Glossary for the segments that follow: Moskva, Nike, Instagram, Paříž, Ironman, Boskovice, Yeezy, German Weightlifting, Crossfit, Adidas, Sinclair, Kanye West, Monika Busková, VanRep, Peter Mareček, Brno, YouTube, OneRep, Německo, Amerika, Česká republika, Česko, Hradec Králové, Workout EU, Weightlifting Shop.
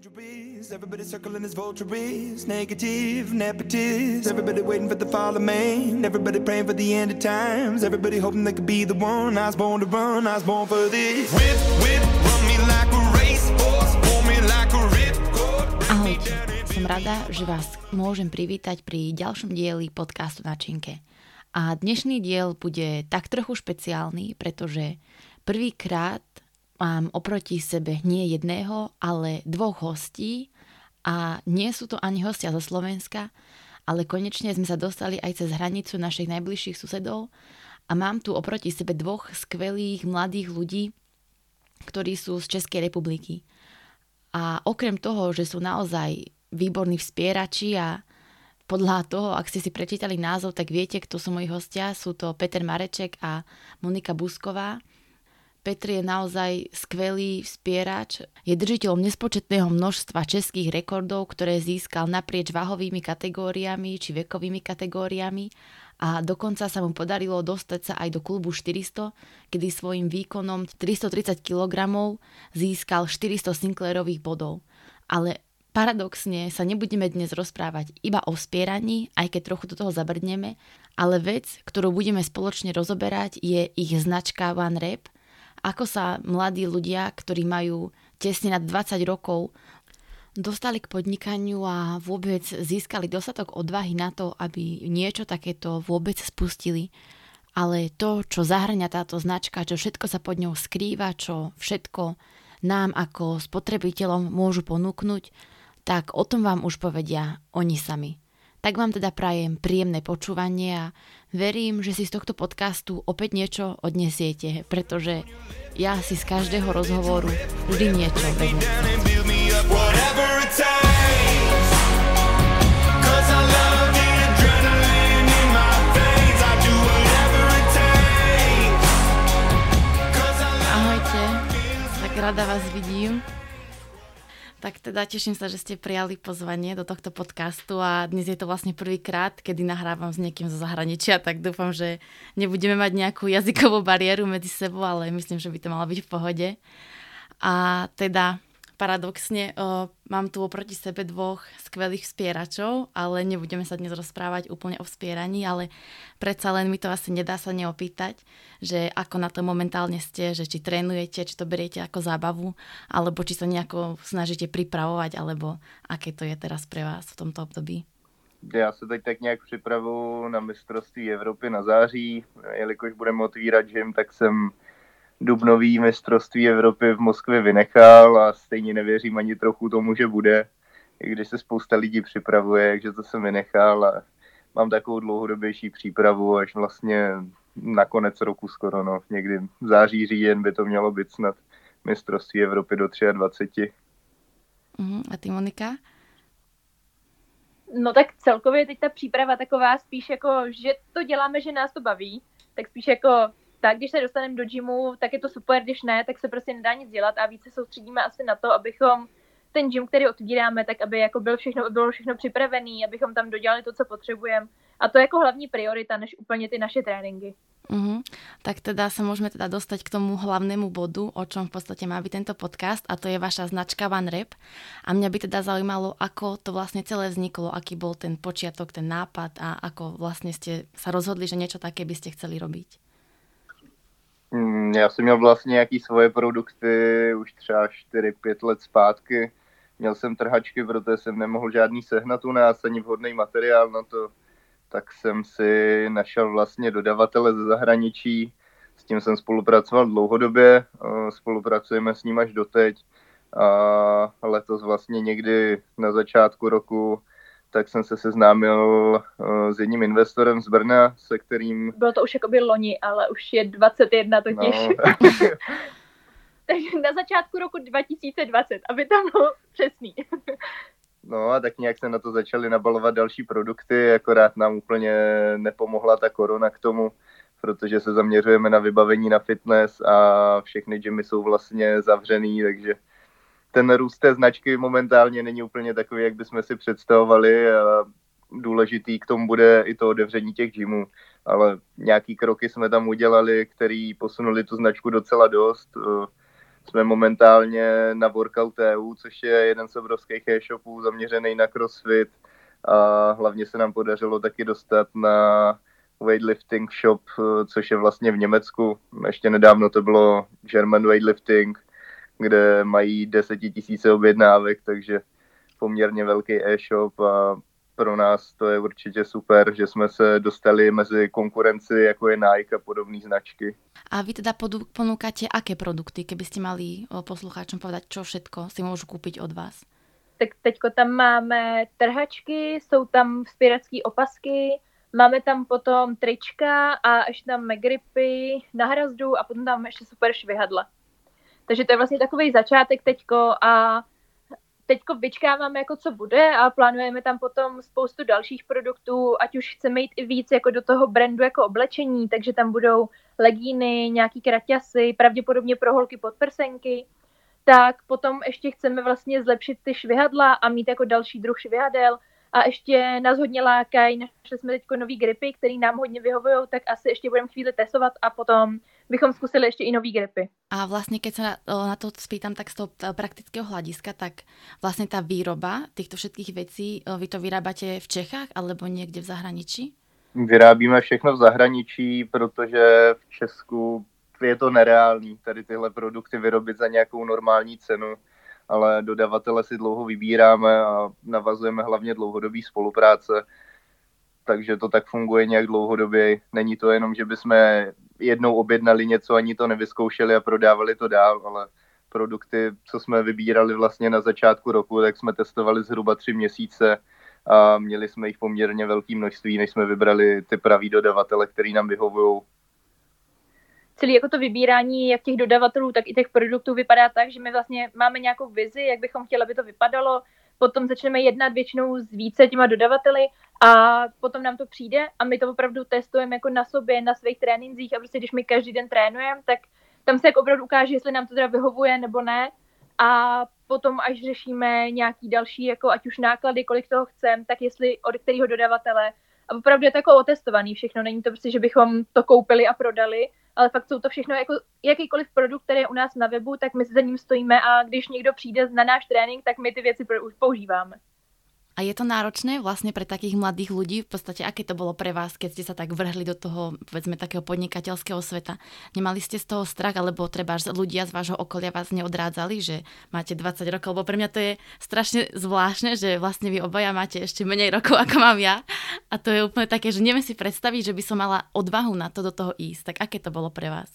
Ahojte, som rada, že vás môžem privítať pri ďalšom dieli podcastu Na činke. A dnešný diel bude tak trochu špeciálny, pretože prvýkrát mám oproti sebe nie jedného, ale dvoch hostí a nie sú to ani hostia zo Slovenska, ale konečne sme sa dostali aj cez hranicu našich najbližších susedov a mám tu oproti sebe dvoch skvelých mladých ľudí, ktorí sú z Českej republiky. A okrem toho, že sú naozaj výborní vzpierači a podľa toho, ak ste si prečítali názov, tak viete, kto sú moji hostia. Sú to Peter Mareček a Monika Busková. Petr je naozaj skvelý vzpierač. Je držiteľom nespočetného množstva českých rekordov, ktoré získal naprieč váhovými kategóriami či vekovými kategóriami. A dokonca sa mu podarilo dostať sa aj do klubu 400, kedy svojim výkonom 330 kg získal 400 Sinclairových bodov. Ale paradoxne sa nebudeme dnes rozprávať iba o spieraní, aj keď trochu do toho zabrdneme, ale vec, ktorú budeme spoločne rozoberať, je ich značka OneRep, ako sa mladí ľudia, ktorí majú tesne nad 20 rokov, dostali k podnikaniu a vôbec získali dostatok odvahy na to, aby niečo takéto vôbec spustili. Ale to, čo zahŕňa táto značka, čo všetko sa pod ňou skrýva, čo všetko nám ako spotrebiteľom môžu ponúknuť, tak o tom vám už povedia oni sami. Tak vám teda prajem príjemné počúvanie a verím, že si z tohto podcastu opäť niečo odnesiete, pretože ja si z každého rozhovoru vždy niečo vezmem. Ahojte, tak rada vás vidím. Tak teda teším sa, že ste prijali pozvanie do tohto podcastu a dnes je to vlastne prvýkrát, kedy nahrávam s niekým zo zahraničia, tak dúfam, že nebudeme mať nejakú jazykovú bariéru medzi sebou, ale myslím, že by to malo byť v pohode. A teda paradoxne mám tu oproti sebe dvoch skvelých vzpieračov, ale nebudeme sa dnes rozprávať úplne o vzpieraní, ale predsa len mi to asi nedá sa neopýtať, že ako na to momentálne ste, že či trénujete, či to beriete ako zábavu, alebo či sa nejako snažíte pripravovať, alebo aké to je teraz pre vás v tomto období. Já se teď tak nějak připravuju na mistrovství Evropy na září, jelikož budeme otvírat gym, tak jsem dubnový mistrovství Evropy v Moskvě vynechal a stejně nevěřím ani trochu tomu, že bude, i když se spousta lidí připravuje, takže to jsem vynechal a mám takovou dlouhodobější přípravu až vlastně na konec roku skoro, no, někdy v září, říjen by to mělo být snad mistrovství Evropy do 23. A ty, Monika? No tak celkově teď ta příprava taková spíš jako, že to děláme, že nás to baví, tak spíš jako tak, když se dostaneme do gymu, tak je to super, když ne, tak se prostě nedá nic dělat a více soustředíme asi na to, abychom ten gym, který otvíráme, tak aby jako bylo všechno připravený, abychom tam dodělali to, co potřebujeme. A to je jako hlavní priorita, než úplně ty naše tréninky. Tak teda sa môžeme teda dostať k tomu hlavnému bodu, o čom v podstate má byť tento podcast, a to je vaša značka OneRep. A mňa by teda zaujímalo, ako to vlastne celé vzniklo, aký bol ten počiatok, ten nápad a ako vlastne ste sa rozhodli, že niečo také by ste chceli robiť. Já jsem měl vlastně nějaký svoje produkty už třeba 4-5 let zpátky. Měl jsem trhačky, protože jsem nemohl žádný sehnat u nás, ani vhodný materiál na to. Tak jsem si našel vlastně dodavatele ze zahraničí. S tím jsem spolupracoval dlouhodobě, spolupracujeme s ním až doteď. A letos vlastně někdy na začátku roku tak jsem se seznámil s jedním investorem z Brna, se kterým... Bylo to už jakoby loni, ale už je 21 totiž. No. Takže na začátku roku 2020, aby to bylo přesný. No a tak nějak se na to začali nabalovat další produkty, akorát nám úplně nepomohla ta korona k tomu, protože se zaměřujeme na vybavení na fitness a všechny gymy jsou vlastně zavřený, takže ten růst té značky momentálně není úplně takový, jak bychom si představovali. A důležitý k tomu bude i to otevření těch gymů, ale nějaký kroky jsme tam udělali, který posunuli tu značku docela dost. Jsme momentálně na Workout EU, což je jeden z obrovských e-shopů zaměřený na crossfit. A hlavně se nám podařilo taky dostat na Weightlifting Shop, což je vlastně v Německu. Ještě nedávno to bylo German Weightlifting, kde mají 10 000 objednávek, takže poměrně velký e-shop a pro nás to je určitě super, že jsme se dostali mezi konkurenci, jako je Nike a podobné značky. A vy teda ponúkate aké produkty, keby ste mali poslucháčom povedať, čo všetko si môžu kúpiť od vás? Tak teďko tam máme trhačky, jsou tam vzpěračské opasky, máme tam potom trička a ještě tam gripy na hrazdu a potom tam ještě super švihadla. Takže to je vlastně takový začátek teďko a teďko vyčkáváme, jako co bude a plánujeme tam potom spoustu dalších produktů, ať už chceme jít i víc jako do toho brandu jako oblečení, takže tam budou legíny, nějaký kraťasy, pravděpodobně pro holky podprsenky. Tak potom ještě chceme vlastně zlepšit ty švihadla a mít jako další druh švihadel a ještě nás hodně lákají, našli jsme teďko nový gripy, které nám hodně vyhovujou, tak asi ještě budeme chvíli testovat a potom bychom zkusili ještě i nový gripy. A vlastně, keď se na to spýtam, tak z toho praktického hlediska, tak vlastně ta výroba těchto všetkých věcí, vy to vyrábáte v Čechách alebo někde v zahraničí? Vyrábíme všechno v zahraničí, protože v Česku je to nereálný, tady tyhle produkty vyrobit za nějakou normální cenu, ale dodavatele si dlouho vybíráme a navazujeme hlavně dlouhodobý spolupráce, takže to tak funguje nějak dlouhodobě. Není to jenom, že bychom jednou objednali něco, ani to nevyzkoušeli a prodávali to dál, ale produkty, co jsme vybírali vlastně na začátku roku, tak jsme testovali zhruba 3 měsíce a měli jsme jich poměrně velké množství, než jsme vybrali ty pravý dodavatele, který nám vyhovují. Celý jako to vybírání jak těch dodavatelů, tak i těch produktů vypadá tak, že my vlastně máme nějakou vizi, jak bychom chtěli, aby to vypadalo, potom začneme jednat většinou s více těma dodavateli a potom nám to přijde a my to opravdu testujeme jako na sobě, na svých tréninzích a prostě když my každý den trénujeme, tak tam se jako opravdu ukáže, jestli nám to teda vyhovuje nebo ne a potom až řešíme nějaký další, jako ať už náklady, kolik toho chceme, tak jestli od kterého dodavatele a opravdu je to jako otestovaný všechno, není to prostě, že bychom to koupili a prodali, ale fakt jsou to všechno, jako jakýkoliv produkt, který je u nás na webu, tak my za ním stojíme a když někdo přijde na náš trénink, tak my ty věci už používáme. A je to náročné vlastně pro takých mladých lidí? V podstatě, aké to bylo pro vás, keď jste se tak vrhli do toho, povedzme, takého podnikatelského světa? Nemali jste z toho strach, alebo třeba ľudia z vášho okolia vás neodrádzali, že máte 20 rokov, lebo pre mňa to je strašně zvláštne, že vlastně vy obaja máte ještě méně rokov, ako mám ja. A to je úplně také, že nevím si představit, že by som mala odvahu na to do toho ísť. Tak aké to bylo pro vás?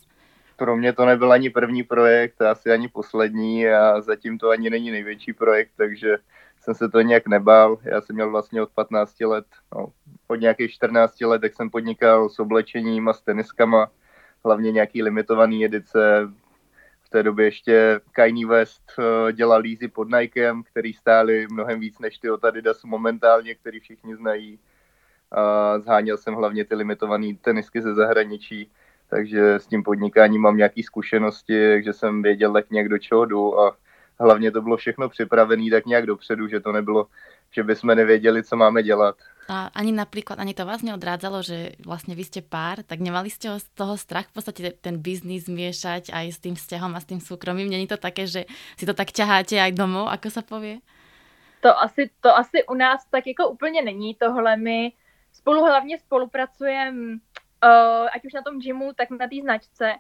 Pro mě to nebyl ani první projekt, asi ani poslední a zatím to ani není největší projekt, takže jsem se to nějak nebál. Já jsem měl vlastně od 15 let, no, od nějakých 14 let, tak jsem podnikal s oblečením a s teniskama, hlavně nějaký limitovaný edice. V té době ještě Kanye West dělal Yeezy pod Nikem, který stály mnohem víc než ty od Adidas momentálně, který všichni znají. A zháněl jsem hlavně ty limitované tenisky ze zahraničí, takže s tím podnikáním mám nějaké zkušenosti, takže jsem věděl tak nějak do čeho jdu a hlavně to bylo všechno připravené tak nějak dopředu, že to nebylo, že bychom nevěděli, co máme dělat. A ani například, ani to vás neodrádzalo, že vlastně vy jste pár, tak nemali jste z toho strach v podstatě ten biznis zmiešať aj s tím vzťahom a s tím súkromím? Není to také, že si to tak ťaháte aj domů, ako sa povie? To asi u nás tak jako úplně není tohle. My spolu hlavně spolupracujeme, ať už na tom gymu, tak na té značce.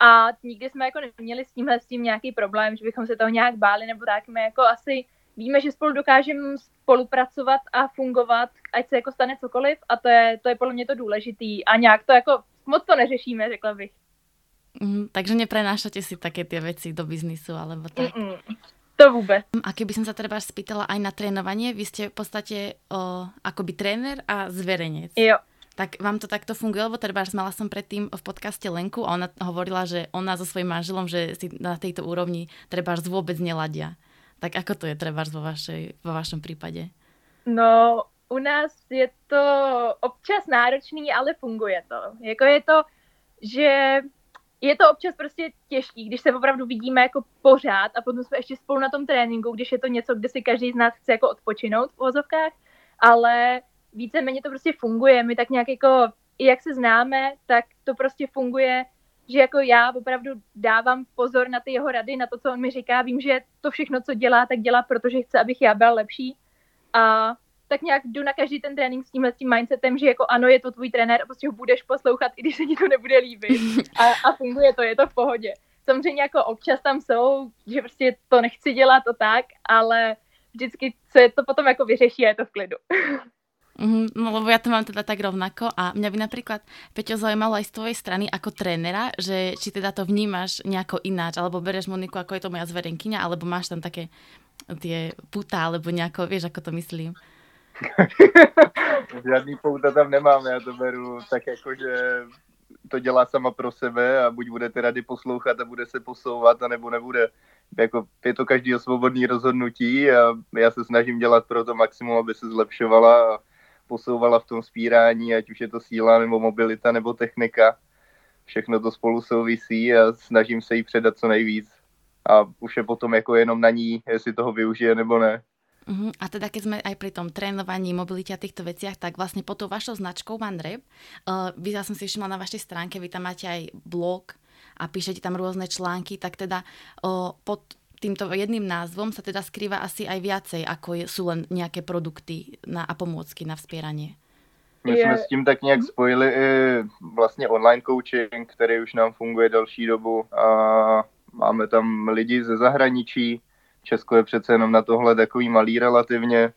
A nikdy jsme jako neměli s tím nějaký problém, že bychom se toho nějak báli nebo tak. My jako asi víme, že spolu dokážeme spolupracovat a fungovat, ať se jako stane cokoliv a to je podle mě to důležitý a nějak to jako moc to neřešíme, řekla bych. Takže neprenášate si také ty věci do biznisu alebo tak? To vůbec. A keby som sa teda spýtala aj na trénovanie, vy ste v podstate akoby tréner a zverejnec. Jo. Tak vám to takto funguje, lebo teda mala som predtým v podcaste Lenku a ona hovorila, že ona so svojím manželom, že si na tejto úrovni trebárs vôbec neladia. Tak ako to je trebárs vo vašom prípade? No, u nás je to občas náročný, ale funguje to. Jako je to, že je to občas prostě těžký, když se opravdu vidíme jako pořád a potom jsme ještě spolu na tom tréninku, když je to něco, kde si každý z nás chce jako odpočinout v uvozovkách, ale víceméně to prostě funguje. My tak nějak jako, i jak se známe, tak to prostě funguje že jako já opravdu dávám pozor na ty jeho rady, na to, co on mi říká. Vím, že to všechno, co dělá, tak dělá, protože chce, abych já byla lepší. A tak nějak jdu na každý ten trénink s tímhle tím mindsetem, že jako ano, je to tvůj trenér a prostě ho budeš poslouchat, i když se ti to nebude líbit. A funguje to, je to v pohodě. Samozřejmě jako občas tam jsou, že prostě to nechci dělat a tak, ale vždycky se to potom jako vyřeší a je to v klidu. No, lebo ja to mám teda tak rovnako a mňa by napríklad, Peťo, zaujímalo aj z tvojej strany ako trénera, že či teda to vnímaš nejako ináč, alebo bereš Moniku ako je to moja zverenkyňa, alebo máš tam také tie púta, alebo nejako, vieš, ako to myslím. Žádný pouta tam nemám, já to beru tak jako, že to dělá sama pro sebe a buď bude ty rady poslouchat a bude se posouvat, anebo nebude. Jako, je to každýho svobodný rozhodnutí a já se snažím dělat pro to maximum, aby se zlepšovala a posouvala v tom spírání, ať už je to síla, nebo mobilita, nebo technika. Všechno to spolu souvisí a snažím se jí předat co nejvíc. A už je potom jako jenom na ní, jestli toho využije nebo ne. A teda keď sme aj pri tom trénovaní, mobilite a týchto veciach, tak vlastne pod tou vašou značkou VanRep, ja som si všimla na vašej stránke, vy tam máte aj blog a píšete tam rôzne články, tak teda pod týmto jedným názvom sa teda skrýva asi aj viacej, ako sú len nejaké produkty a pomôcky na vzpieranie. My sme s tím tak nejak spojili vlastne online coaching, ktorý už nám funguje další dobu a máme tam lidi ze zahraničí. Česko je přece jenom na tohle takový malý relativně.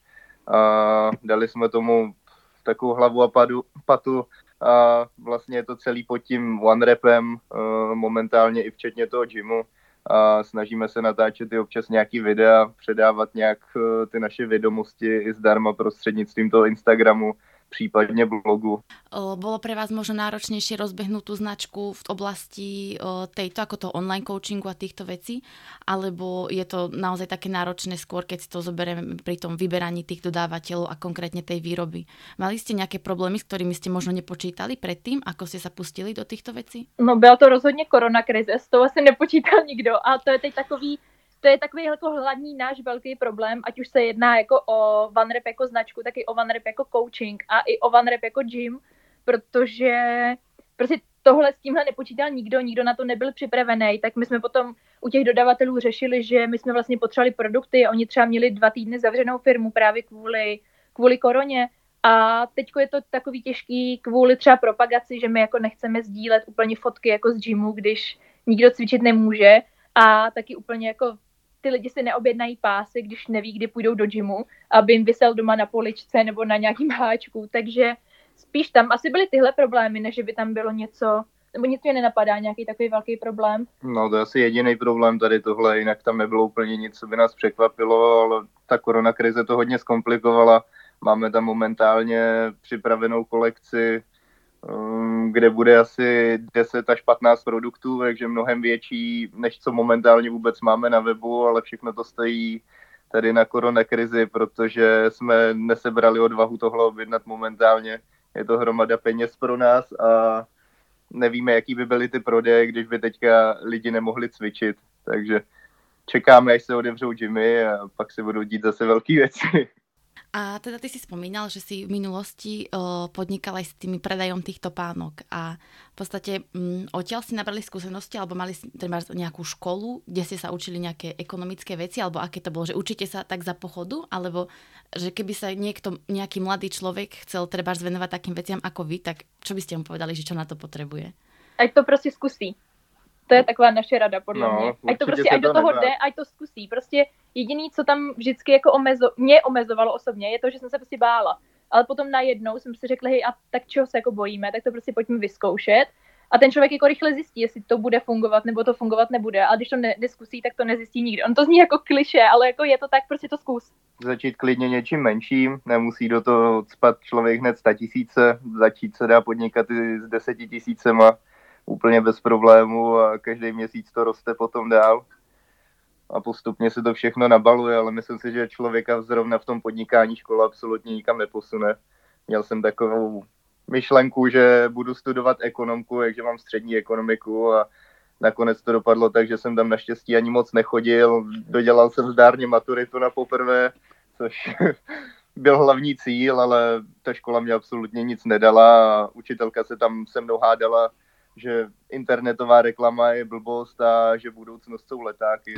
Dali jsme tomu takovou hlavu a patu. A vlastně je to celý pod tím OneRepem, momentálně i včetně toho gymu. A snažíme se natáčet i občas nějaký videa, předávat nějak ty naše vědomosti i zdarma prostřednictvím toho Instagramu, případně blogu. Bolo pre vás možno náročnejšie rozbehnúť tú značku v oblasti tejto, ako toho online coachingu a týchto vecí? Alebo je to naozaj také náročné skôr, keď si to zoberieme pri tom vyberaní tých dodávateľov a konkrétne tej výroby? Mali ste nejaké problémy, s ktorými ste možno nepočítali predtým, ako ste sa pustili do týchto vecí? No, byla to rozhodně koronakrize, z toho se nepočítal nikdo a to je teď takový, to je takový jako hlavní náš velký problém, ať už se jedná jako o VanRep jako značku, tak i o VanRep jako coaching a i o VanRep jako gym, protože prostě tohle s tímhle nepočítal nikdo na to nebyl připravený, tak my jsme potom u těch dodavatelů řešili, že my jsme vlastně potřebovali produkty a oni třeba měli 2 týdny zavřenou firmu právě kvůli koroně a teďko je to takový těžký kvůli třeba propagaci, že my jako nechceme sdílet úplně fotky jako z gymu, když nikdo cvičit nemůže a taky úplně jako ty lidi si neobjednají pásy, když neví, kdy půjdou do gymu, aby jim visel doma na poličce nebo na nějakým háčku. Takže spíš tam asi byly tyhle problémy, než by tam bylo něco, nebo nic mě nenapadá, nějaký takový velký problém. No, to je asi jediný problém tady tohle, jinak tam nebylo úplně nic, co by nás překvapilo, ale ta koronakrize to hodně zkomplikovala. Máme tam momentálně připravenou kolekci, kde bude asi 10 až 15 produktů, takže mnohem větší, než co momentálně vůbec máme na webu, ale všechno to stojí tady na koronakrizi, protože jsme nesebrali odvahu tohle objednat momentálně. Je to hromada peněz pro nás a nevíme, jaký by byly ty prodeje, když by teďka lidi nemohli cvičit, takže čekáme, až se otevřou gymy a pak se budou dít zase velké věci. A teda ty si spomínal, že si v minulosti podnikal aj s tými predajom týchto pánok a v podstate odtiaľ si nabrali skúsenosti alebo mali nejakú školu, kde ste sa učili nejaké ekonomické veci alebo aké to bolo, že učíte sa tak za pochodu alebo že keby sa nejaký mladý človek chcel trebárs venovať takým veciam ako vy, tak čo by ste mu povedali, že čo na to potrebuje? Ať to proste skúsi. To je taková naše rada, podle mě. Ať to prostě, ať do toho jde, ať to zkusí. Prostě jediný, co tam vždycky jako mě omezovalo osobně, je to, že jsem se prostě bála. Ale potom najednou jsem si řekla, hej, a tak čeho se jako bojíme, tak to prostě pojďme vyzkoušet. A ten člověk jako rychle zjistí, jestli to bude fungovat, nebo to fungovat nebude. A když to nezkusí, tak to nezjistí nikdy. On to zní jako klišé, ale jako je to tak, prostě to zkus. Začít klidně něčím menším, nemusí do toho odspat člověk hned 100 000, začít se dá podnikat i s 10 000 úplně bez problému a každý měsíc to roste potom dál a postupně se to všechno nabaluje, ale myslím si, že člověka zrovna v tom podnikání škola absolutně nikam neposune. Měl jsem takovou myšlenku, že budu studovat ekonomku, takže mám střední ekonomiku a nakonec to dopadlo tak, že jsem tam naštěstí ani moc nechodil, dodělal jsem zdárně maturitu na poprvé, což byl hlavní cíl, ale ta škola mě absolutně nic nedala a učitelka se tam se mnou hádala, že internetová reklama je blbost a že budoucnost jsou letáky.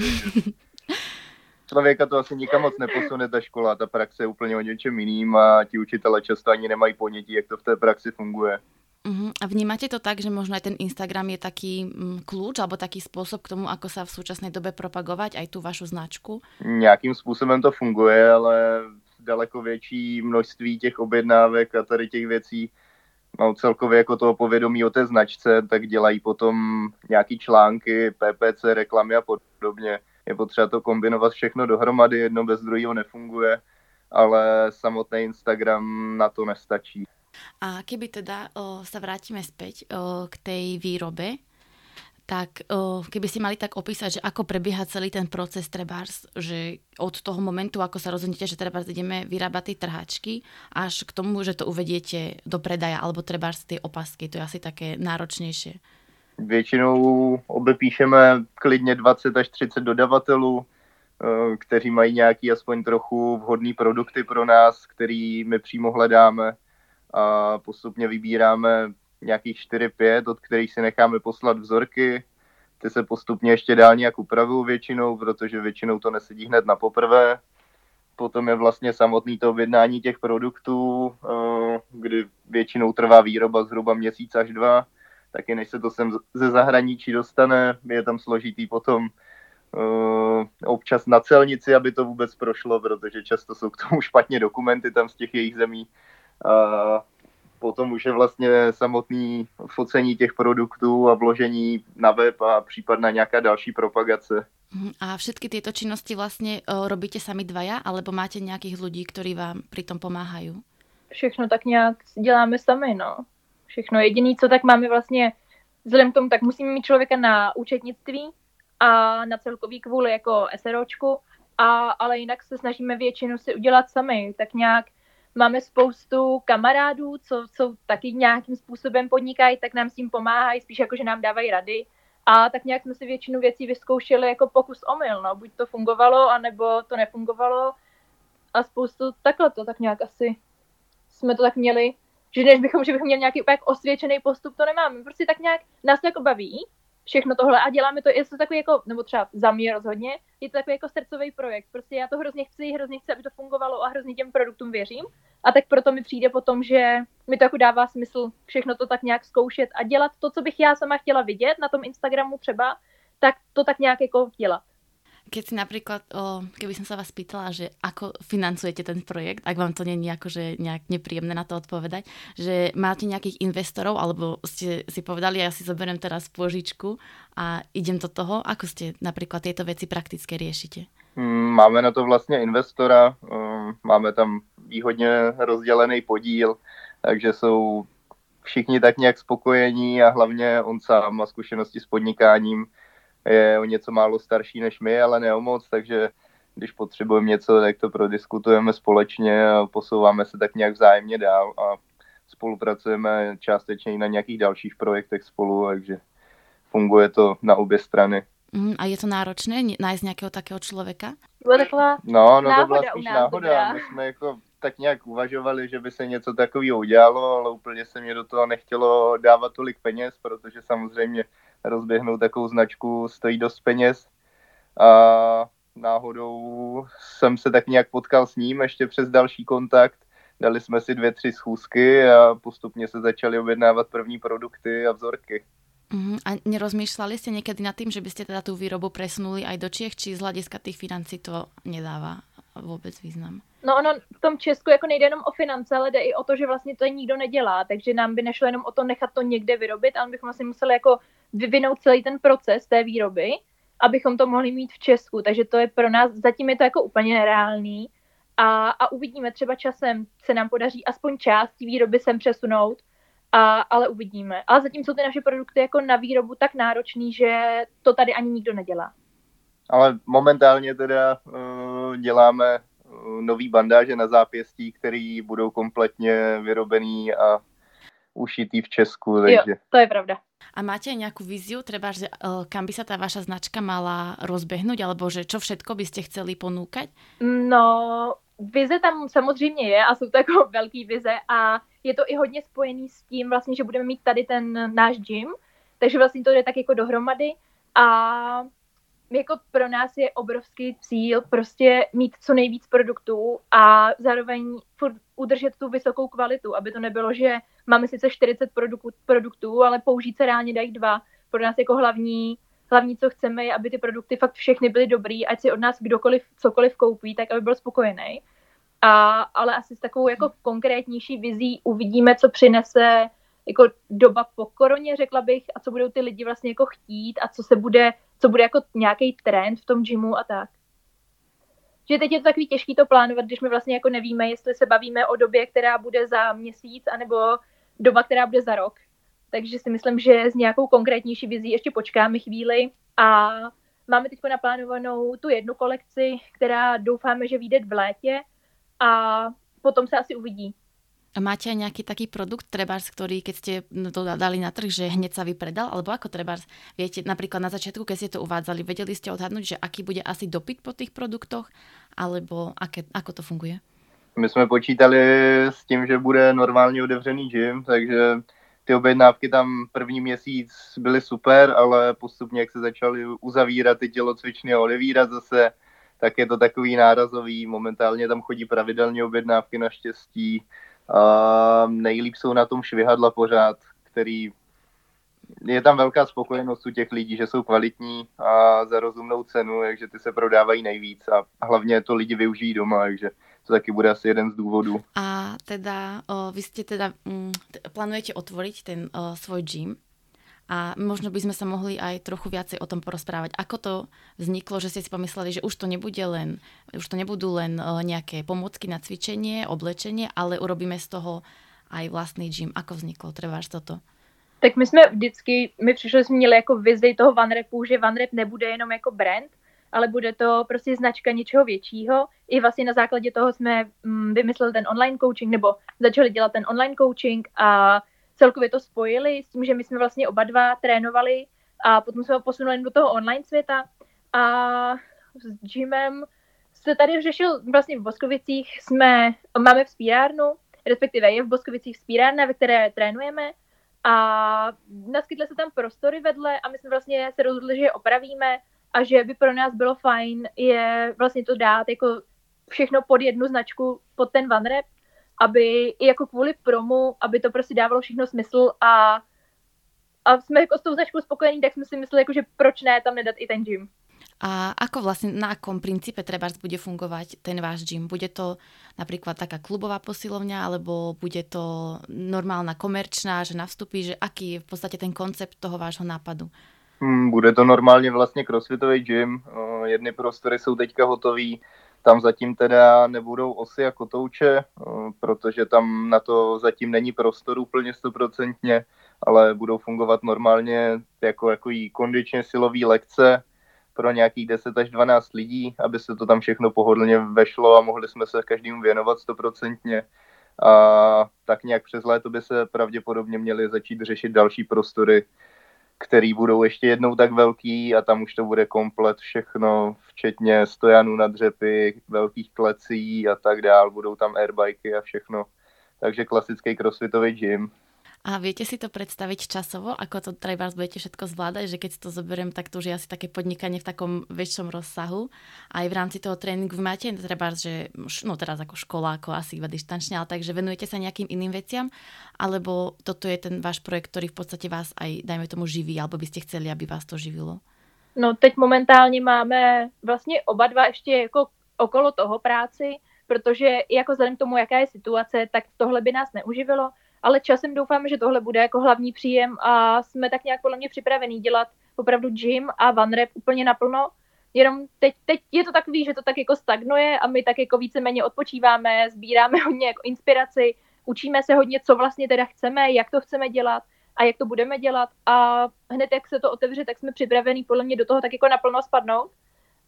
Člověka to asi nikam moc neposune ta škola, ta praxe je úplně o něčem jiným a ti učitelé často ani nemají ponětí, jak to v té praxi funguje. A vnímate to tak, že možno aj ten Instagram je taký kľúč alebo taký spôsob k tomu, ako sa v súčasnej dobe propagovať aj tú vašu značku? Nejakým spôsobom to funguje, ale daleko větší množství těch objednávek a tady těch věcí, no celkově jako toho povědomí o té značce, tak dělají potom nějaký články, PPC, reklamy a podobně. Je potřeba to kombinovat všechno dohromady, jedno bez druhého nefunguje, ale samotný Instagram na to nestačí. A keby teda sa vrátime späť k tej výrobe, tak keby si mali tak opísať, že ako prebieha celý ten proces trebárs, že od toho momentu, ako sa rozhodnete, že trebárs ideme vyrábať tie trhačky, až k tomu, že to uvediete do predaja, alebo trebárs tie opasky, to je asi také náročnejšie. Většinou obepíšeme klidně 20 až 30 dodavatelů, kteří mají nějaký aspoň trochu vhodný produkty pro nás, který my přímo hledáme. A postupně vybíráme nějakých 4-5, od kterých si necháme poslat vzorky. Ty se postupně ještě dál nějak upravují většinou, protože většinou to nesedí hned na poprvé. Potom je vlastně samotný to objednání těch produktů, kdy většinou trvá výroba zhruba měsíc až 2. Taky než se to sem ze zahraničí dostane, je tam složitý potom občas na celnici, aby to vůbec prošlo, protože často jsou k tomu špatně dokumenty tam z těch jejich zemí. A potom už je vlastně samotný focení těch produktů a vložení na web a případná nějaká další propagace. A všetky tieto činnosti vlastně robíte sami dvaja, alebo máte nějakých ľudí, ktorí vám pri tom pomáhají? Všechno tak nějak děláme sami, no. Všechno. Jediné, co tak máme vlastně, vzhledem k tomu, tak musíme mít člověka na účetnictví a na celkový kvůli jako SROčku, ale jinak se snažíme většinu si udělat sami, tak nějak. Máme spoustu kamarádů, co taky nějakým způsobem podnikají, tak nám s tím pomáhají, spíš jako, že nám dávají rady. A tak nějak jsme si většinu věcí vyzkoušeli jako pokus omyl, no. Buď to fungovalo, anebo to nefungovalo. A spoustu takhle to tak nějak asi jsme to tak měli, že než bychom měli nějaký úplně osvědčený postup, to nemáme. Prostě tak nějak nás to jako baví, všechno tohle a děláme to, je to takový jako, nebo třeba za mě rozhodně, je to takový jako srdcový projekt, prostě já to hrozně chci, aby to fungovalo a hrozně těm produktům věřím a tak proto mi přijde potom, že mi to jako dává smysl všechno to tak nějak zkoušet a dělat to, co bych já sama chtěla vidět na tom Instagramu třeba, tak to tak nějak jako dělat. Keď si napríklad, keby som sa vás pýtala, že ako financujete ten projekt, ak vám to nie je akože nejak nepríjemné na to odpovedať, že máte nejakých investorov, alebo ste si povedali, ja si zoberiem teraz pôžičku a idem do toho, ako ste napríklad tieto veci prakticky riešite? Máme na to vlastne investora, máme tam výhodne rozdelený podíl, takže sú všichni tak nejak spokojení a hlavne on sám má zkušenosti s podnikáním. Je o něco málo starší než my, ale ne o moc, takže když potřebujeme něco, tak to prodiskutujeme společně a posouváme se tak nějak vzájemně dál a spolupracujeme částečně i na nějakých dalších projektech spolu, takže funguje to na obě strany. A je to náročné najít nějakého takého člověka? Byla taková náhoda, to byla spíš náhoda. My jsme jako tak nějak uvažovali, že by se něco takového udělalo, ale úplně se mě do toho nechtělo dávat tolik peněz, protože samozřejmě rozběhnout takovou značku stojí dost peněz a náhodou jsem se tak nějak potkal s ním ještě přes další kontakt. Dali jsme si 2-3 schůzky a postupně se začaly objednávat první produkty a vzorky. A nerozmýšľali ste niekedy nad tým, že by ste teda tú výrobu presunuli aj do Čiech, či z hľadiska tých financí to nedáva vůbec význam? No ono v tom Česku jako nejde jenom o finance, ale jde i o to, že vlastně to nikdo nedělá, takže nám by nešlo jenom o to nechat to někde vyrobit, ale bychom asi museli jako vyvinout celý ten proces té výroby, abychom to mohli mít v Česku, takže to je pro nás, zatím je to jako úplně nereálný a uvidíme, třeba časem se nám podaří aspoň část výroby sem přesunout, ale uvidíme. Ale zatím jsou ty naše produkty jako na výrobu tak náročný, že to tady ani nikdo nedělá. Ale momentálně teda děláme nový bandáže na zápěstí, které budou kompletně vyrobený a ušitý v Česku. Takže... Jo, to je pravda. A máte aj nejakú víziu, treba, že kam by sa tá vaša značka mala rozbehnúť, alebo že čo všetko by ste chceli ponúkať? No, vize tam samozřejmě je a jsou to jako velký vize a je to i hodně spojený s tím vlastně, že budeme mít tady ten náš gym, Takže vlastně to jde tak jako dohromady a jako pro nás je obrovský cíl prostě mít co nejvíc produktů a zároveň furt udržet tu vysokou kvalitu, aby to nebylo, že máme sice 40 produktů, ale použít se reálně dají 2. Pro nás jako hlavní, co chceme, je, aby ty produkty fakt všechny byly dobrý, ať si od nás kdokoliv cokoliv koupí, tak aby byl spokojený. Ale asi s takovou jako konkrétnější vizí uvidíme, co přinese jako doba po koroně, řekla bych, a co budou ty lidi vlastně jako chtít a co bude jako nějaký trend v tom gymu a tak. Že teď je to takový těžký to plánovat, když my vlastně jako nevíme, jestli se bavíme o době, která bude za měsíc, anebo doba, která bude za rok. Takže si myslím, že s nějakou konkrétnější vizí ještě počkáme chvíli a máme teď naplánovanou tu jednu kolekci, která doufáme, že vyjde v létě a potom se asi uvidí. A máte aj nejaký taký produkt, trebárs, ktorý keď ste to dali na trh, že hneď sa vypredal? Alebo ako trebárs, viete, napríklad na začiatku, keď ste to uvádzali, vedeli ste odhadnúť, že aký bude asi dopyt po tých produktoch? Alebo ako to funguje? My sme počítali s tím, že bude normálne otevřený gym, takže ty objednávky tam první měsíc byly super, ale postupně, jak se začaly uzavírat ty tělocvičny a odevírat zase, tak je to takový nárazový. Momentálně tam chodí pravidelně objednávky naštěstí. Nejlíp jsou na tom švihadla pořád, který je tam velká spokojenost u těch lidí, že jsou kvalitní a za rozumnou cenu, takže ty se prodávají nejvíc a hlavně to lidi využijí doma, takže to taky bude asi jeden z důvodů. A teda vy jste teda plánujete otvoriť ten svoj gym a možno by sme sa mohli aj trochu viacej o tom porozprávať. Ako to vzniklo, že ste si pomysleli, že už to nebudú len nejaké pomôcky na cvičenie, oblečenie, ale urobíme z toho aj vlastný gym. Ako vzniklo trebárs toto? Tak my jsme vždycky, jsme měli jako vizi toho VanRepu, že VanRep nebude jenom jako brand, ale bude to prostě značka něčeho většího. I vlastně na základě toho jsme vymysleli ten online coaching, nebo začali dělat ten online coaching a celkově to spojili s tím, že my jsme vlastně oba dva trénovali a potom jsme ho posunuli do toho online světa a s gymem se tady řešil vlastně v Boskovicích, máme vzpírárnu, respektive je v Boskovicích vzpírárna, ve které trénujeme a naskytly se tam prostory vedle a my jsme vlastně se rozhodli, že je opravíme a že by pro nás bylo fajn je vlastně to dát jako všechno pod jednu značku, pod ten VanRep, aby i jako kvůli promu, aby to prostě dávalo všechno smysl a jsme jako s tou značkou spokojení, tak jsme si mysleli, jako, že proč ne tam nedat i ten gym. A ako vlastne, na akom princípe trebárs bude fungovať ten váš gym? Bude to napríklad taká klubová posilovňa, alebo bude to normálna komerčná, že na vstupy, že aký je v podstate ten koncept toho vášho nápadu? Bude to normálne vlastne crossfitový gym. Jedny prostory sú teďka hotový. Tam zatím teda nebudou osy a kotouče, protože tam na to zatím není prostor úplně 100%, ale budou fungovat normálně jako kondičně silový lekce pro nějakých 10 až 12 lidí, aby se to tam všechno pohodlně vešlo a mohli jsme se každému věnovat 100%. A tak nějak přes léto by se pravděpodobně měly začít řešit další prostory, který budou ještě jednou tak velký a tam už to bude komplet všechno, včetně stojanů na dřepy, velkých klecí a tak dál, budou tam airbiky a všechno. Takže klasický crossfitový gym. A viete si to predstaviť časovo, ako to trebárs budete všetko zvládať, že keď to zoberiem, tak to už je asi také podnikanie v takom väčšom rozsahu. Aj v rámci toho tréningu máte trebárs, že no teraz ako škola, ako asi iba distančne, ale takže venujete sa nejakým iným veciam, alebo toto je ten váš projekt, ktorý v podstate vás aj, dajme tomu, živí, alebo by ste chceli, aby vás to živilo? No teď momentálne máme vlastne oba dva ešte ako okolo toho práci, pretože ako vzhledem k tomu, jaká je situace, tak tohle by nás neuživilo. Ale časem doufáme, že tohle bude jako hlavní příjem a jsme tak nějak podle mě připravení dělat opravdu gym a VanRep úplně naplno. Jenom teď je to takový, že to tak jako stagnuje a my tak jako víceméně odpočíváme, sbíráme hodně jako inspiraci, učíme se hodně, co vlastně teda chceme, jak to chceme dělat a jak to budeme dělat. A hned jak se to otevře, tak jsme připravení podle mě do toho tak jako naplno spadnout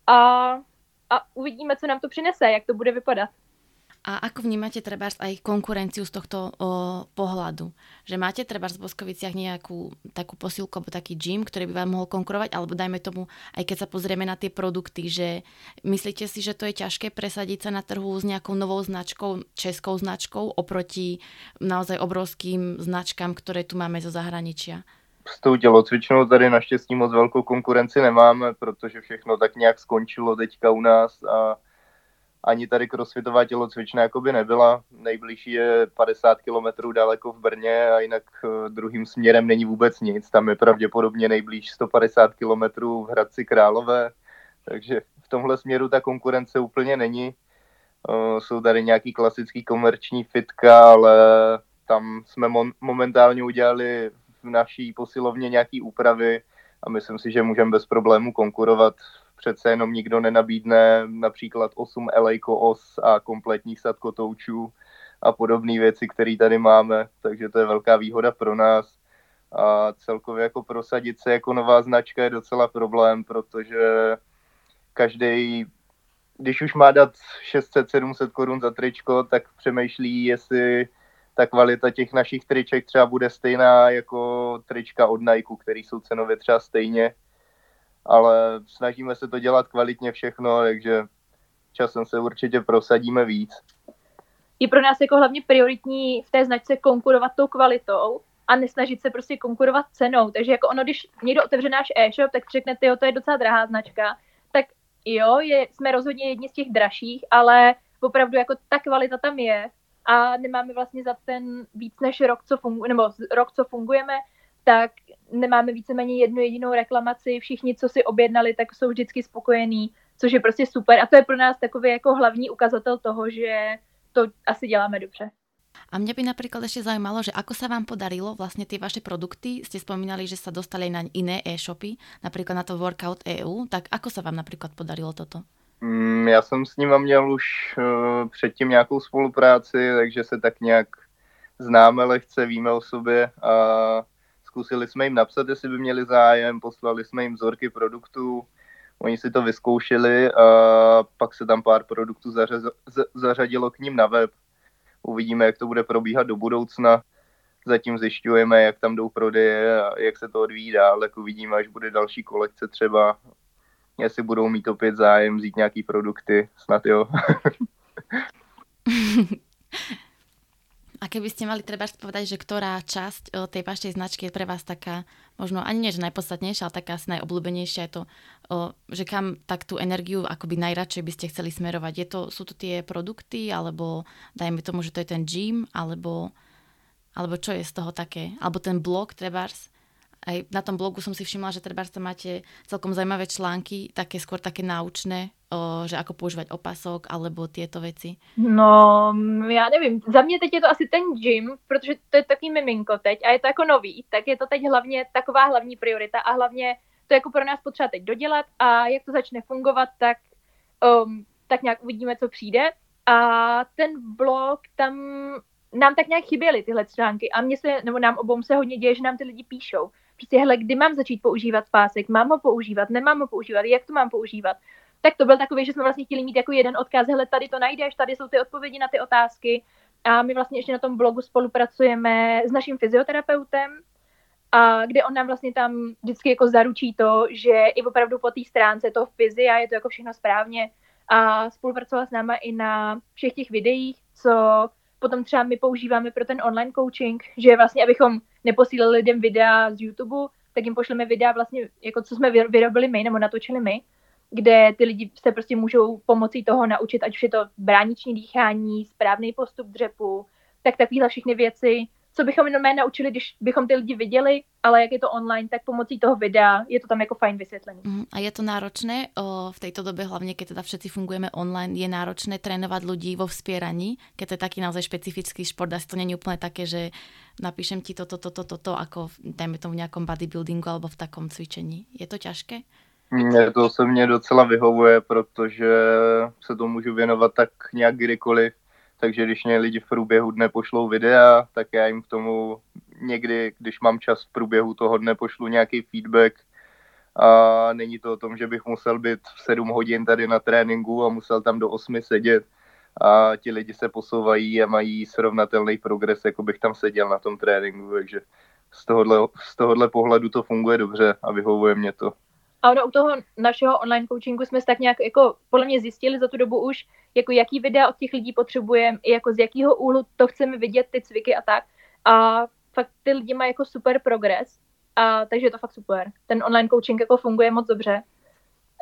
a uvidíme, co nám to přinese, jak to bude vypadat. A ako vnímate trebárs aj konkurenciu z tohto pohľadu? Že máte trebárs v Boskoviciach nejakú takú posilku alebo taký gym, ktorý by vám mohol konkurovať? Alebo dajme tomu, aj keď sa pozrieme na tie produkty, že myslíte si, že to je ťažké presadiť sa na trhu s nejakou novou značkou, českou značkou oproti naozaj obrovským značkám, ktoré tu máme zo zahraničia? s tou tělocvičnou tady naštěstí moc velkou konkurenci nemáme, protože všechno tak nějak skončilo teďka u nás a ani tady crossfitová tělocvična jakoby nebyla. Nejbližší je 50 kilometrů daleko v Brně a jinak druhým směrem není vůbec nic. Tam je pravděpodobně nejblíž 150 kilometrů v Hradci Králové, takže v tomhle směru ta konkurence úplně není. Jsou tady nějaký klasický komerční fitka, ale tam jsme momentálně udělali v naší posilovně nějaký úpravy a myslím si, že můžeme bez problémů konkurovat. Přece jenom nikdo nenabídne například 8 elejko os a kompletních sadkotoučů a podobné věci, které tady máme, takže to je velká výhoda pro nás. A celkově jako prosadit se jako nová značka je docela problém, protože každý, když už má dát 600-700 korun za tričko, tak přemýšlí, jestli ta kvalita těch našich triček třeba bude stejná jako trička od Nike, které jsou cenově třeba stejně. Ale snažíme se to dělat kvalitně všechno, takže časem se určitě prosadíme víc. Je pro nás jako hlavně prioritní v té značce konkurovat tou kvalitou a nesnažit se prostě konkurovat cenou. Takže jako ono, když někdo otevře náš e-shop, tak řekne, tyjo, to je docela drahá značka, tak jo, jsme rozhodně jedni z těch dražších, ale opravdu jako ta kvalita tam je a nemáme vlastně za ten víc než rok, co fungujeme, tak nemáme víceméně jednu jedinou reklamaci, všichni, co si objednali, tak jsou vždycky spokojení, což je prostě super a to je pro nás takový jako hlavní ukazatel toho, že to asi děláme dobře. A mňa by napríklad ešte zaujímalo, že ako sa vám podarilo vlastne tie vaše produkty, ste spomínali, že sa dostali na iné e-shopy, napríklad na to Workout EU, tak ako sa vám napríklad podarilo toto? Já jsem s nima měl už předtím nějakou spolupráci, takže se tak nějak známe lehce, víme o sobě a zkusili jsme jim napsat, jestli by měli zájem, poslali jsme jim vzorky produktů, oni si to vyzkoušeli a pak se tam pár produktů zařadilo k ním na web. Uvidíme, jak to bude probíhat do budoucna. Zatím zjišťujeme, jak tam jdou prodeje a jak se to odvíjí dál, tak uvidíme, až bude další kolekce třeba, jestli budou mít opět zájem vzít nějaký produkty, snad jo. A keby ste mali treba povedať, že ktorá časť tej vašej značky je pre vás taká, možno ani nie, že najpodstatnejšia, ale taká asi najobľúbenejšia, je to, že kam tak tú energiu akoby najradšej by ste chceli smerovať. Sú to tie produkty, alebo dajme tomu, že to je ten gym, alebo čo je z toho také, alebo ten blog trebárs. Aj na tom blogu som si všimla, že trebárs tam máte celkom zaujímavé články, také skôr také náučné, že ako používať opasok, alebo tieto veci? No, já nevím. Za mě teď je to asi ten gym, protože to je takový miminko teď a je to jako nový, tak je to teď hlavně taková hlavní priorita a hlavně to jako pro nás potřeba teď dodělat a jak to začne fungovat, tak, tak nějak uvidíme, co přijde. A ten blog, tam nám tak nějak chyběly tyhle články a nám obou se hodně děje, že nám ty lidi píšou. Prostě, hele, kdy mám začít používat pásek? Mám ho používat? Nemám ho používat? Jak to mám používat? Tak to byl takový, že jsme vlastně chtěli mít jako jeden odkaz, hele, tady to najdeš, tady jsou ty odpovědi na ty otázky a my vlastně ještě na tom blogu spolupracujeme s naším fyzioterapeutem, a kde on nám vlastně tam vždycky jako zaručí to, že i opravdu po té stránce toho fyzia je to jako všechno správně a spolupracoval s náma i na všech těch videích, co potom třeba my používáme pro ten online coaching, že vlastně abychom neposílali lidem videa z YouTube, tak jim pošleme videa vlastně, jako co jsme vyrobili my nebo natočili my, kde ty lidi se prostě můžou pomocí toho naučit, ať už je to brániční dýchání, správný postup dřepu, tak takovéhle všechny věci, co bychom jenom naučili, když bychom ty lidi viděli, ale jak je to online, tak pomocí toho videa je to tam jako fajn vysvětlení. A je to náročné v této době, hlavně když teda všetci fungujeme online, je náročné trénovat lidi vo vzpíraní, keď to je taký naozaj špecifický šport, asi to není úplně také, že napíšem ti toto, ako dajme tomu v nějakom bodybuildingu alebo v takom cvičení. Je to ťažké? To se mě docela vyhovuje, protože se to můžu věnovat tak nějak kdykoliv, takže když mě lidi v průběhu dne pošlou videa, tak já jim k tomu někdy, když mám čas v průběhu toho dne, pošlu nějaký feedback a není to o tom, že bych musel být v 7 hodin tady na tréninku a musel tam do 8 sedět a ti lidi se posouvají a mají srovnatelný progres, jako bych tam seděl na tom tréninku, takže z tohohle pohledu to funguje dobře a vyhovuje mě to. A ono u toho našeho online coachingu jsme tak nějak jako podle mě zjistili za tu dobu už, jako jaký videa od těch lidí potřebujeme, jako z jakého úhlu to chceme vidět, ty cviky a tak. A fakt ty lidi mají jako super progres Takže je to fakt super. Ten online coaching jako funguje moc dobře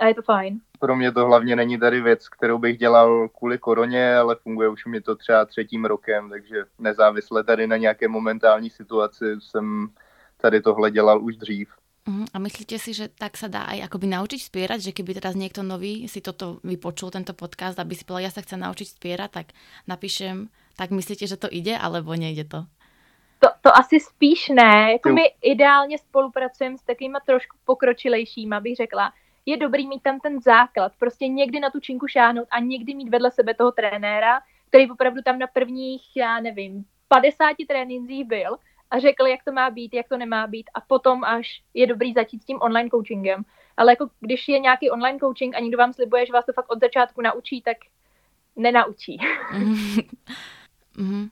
a je to fajn. Pro mě to hlavně není tady věc, kterou bych dělal kvůli koroně, ale funguje už mi to třeba 3. rokem, takže nezávisle tady na nějaké momentální situaci jsem tady tohle dělal už dřív. A myslíte si, že tak sa dá aj akoby naučiť spierať, že keby teraz niekto nový si toto vypočul, tento podcast, aby si povedal, ja sa chcem naučiť spierať, tak napíšem, tak myslíte, že to ide, alebo nejde to? To asi spíš ne. Jako my ideálně spolupracujeme s takovýma trošku pokročilejšíma, bych řekla. Je dobrý mít tam ten základ, prostě někdy na tu činku šáhnout a někdy mít vedle sebe toho trenéra, který opravdu tam na prvních, já nevím, 50 trénincích byl a řekl, jak to má být, jak to nemá být a potom až je dobrý začít s tím online coachingem. Ale jako když je nějaký online coaching a někdo vám slibuje, že vás to fakt od začátku naučí, tak nenaučí. Mhm.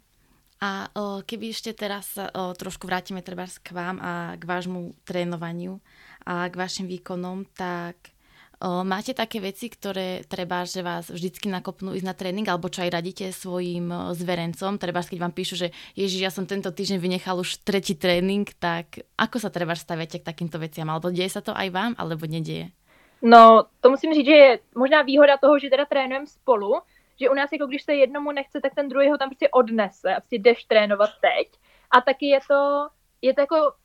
A keby ešte teraz trošku vrátime trebárs k vám a k vášmu trénovaniu a k vašim výkonom, tak máte také veci, ktoré trebárs, že vás vždycky nakopnú ísť na tréning, alebo čo aj radíte svojim zverencom, trebárs, keď vám píšu, že ježiš, ja som tento týždeň vynechal už 3. tréning, tak ako sa trebárs staviate k takýmto veciam? Alebo deje sa to aj vám, alebo nedieje? No, to musím říct, že je možná výhoda toho, že teda trénujem spolu, že u nás, jako když se jednomu nechce, tak ten druhý ho tam prostě odnese a prostě jdeš trénovat teď. A taky je to jako,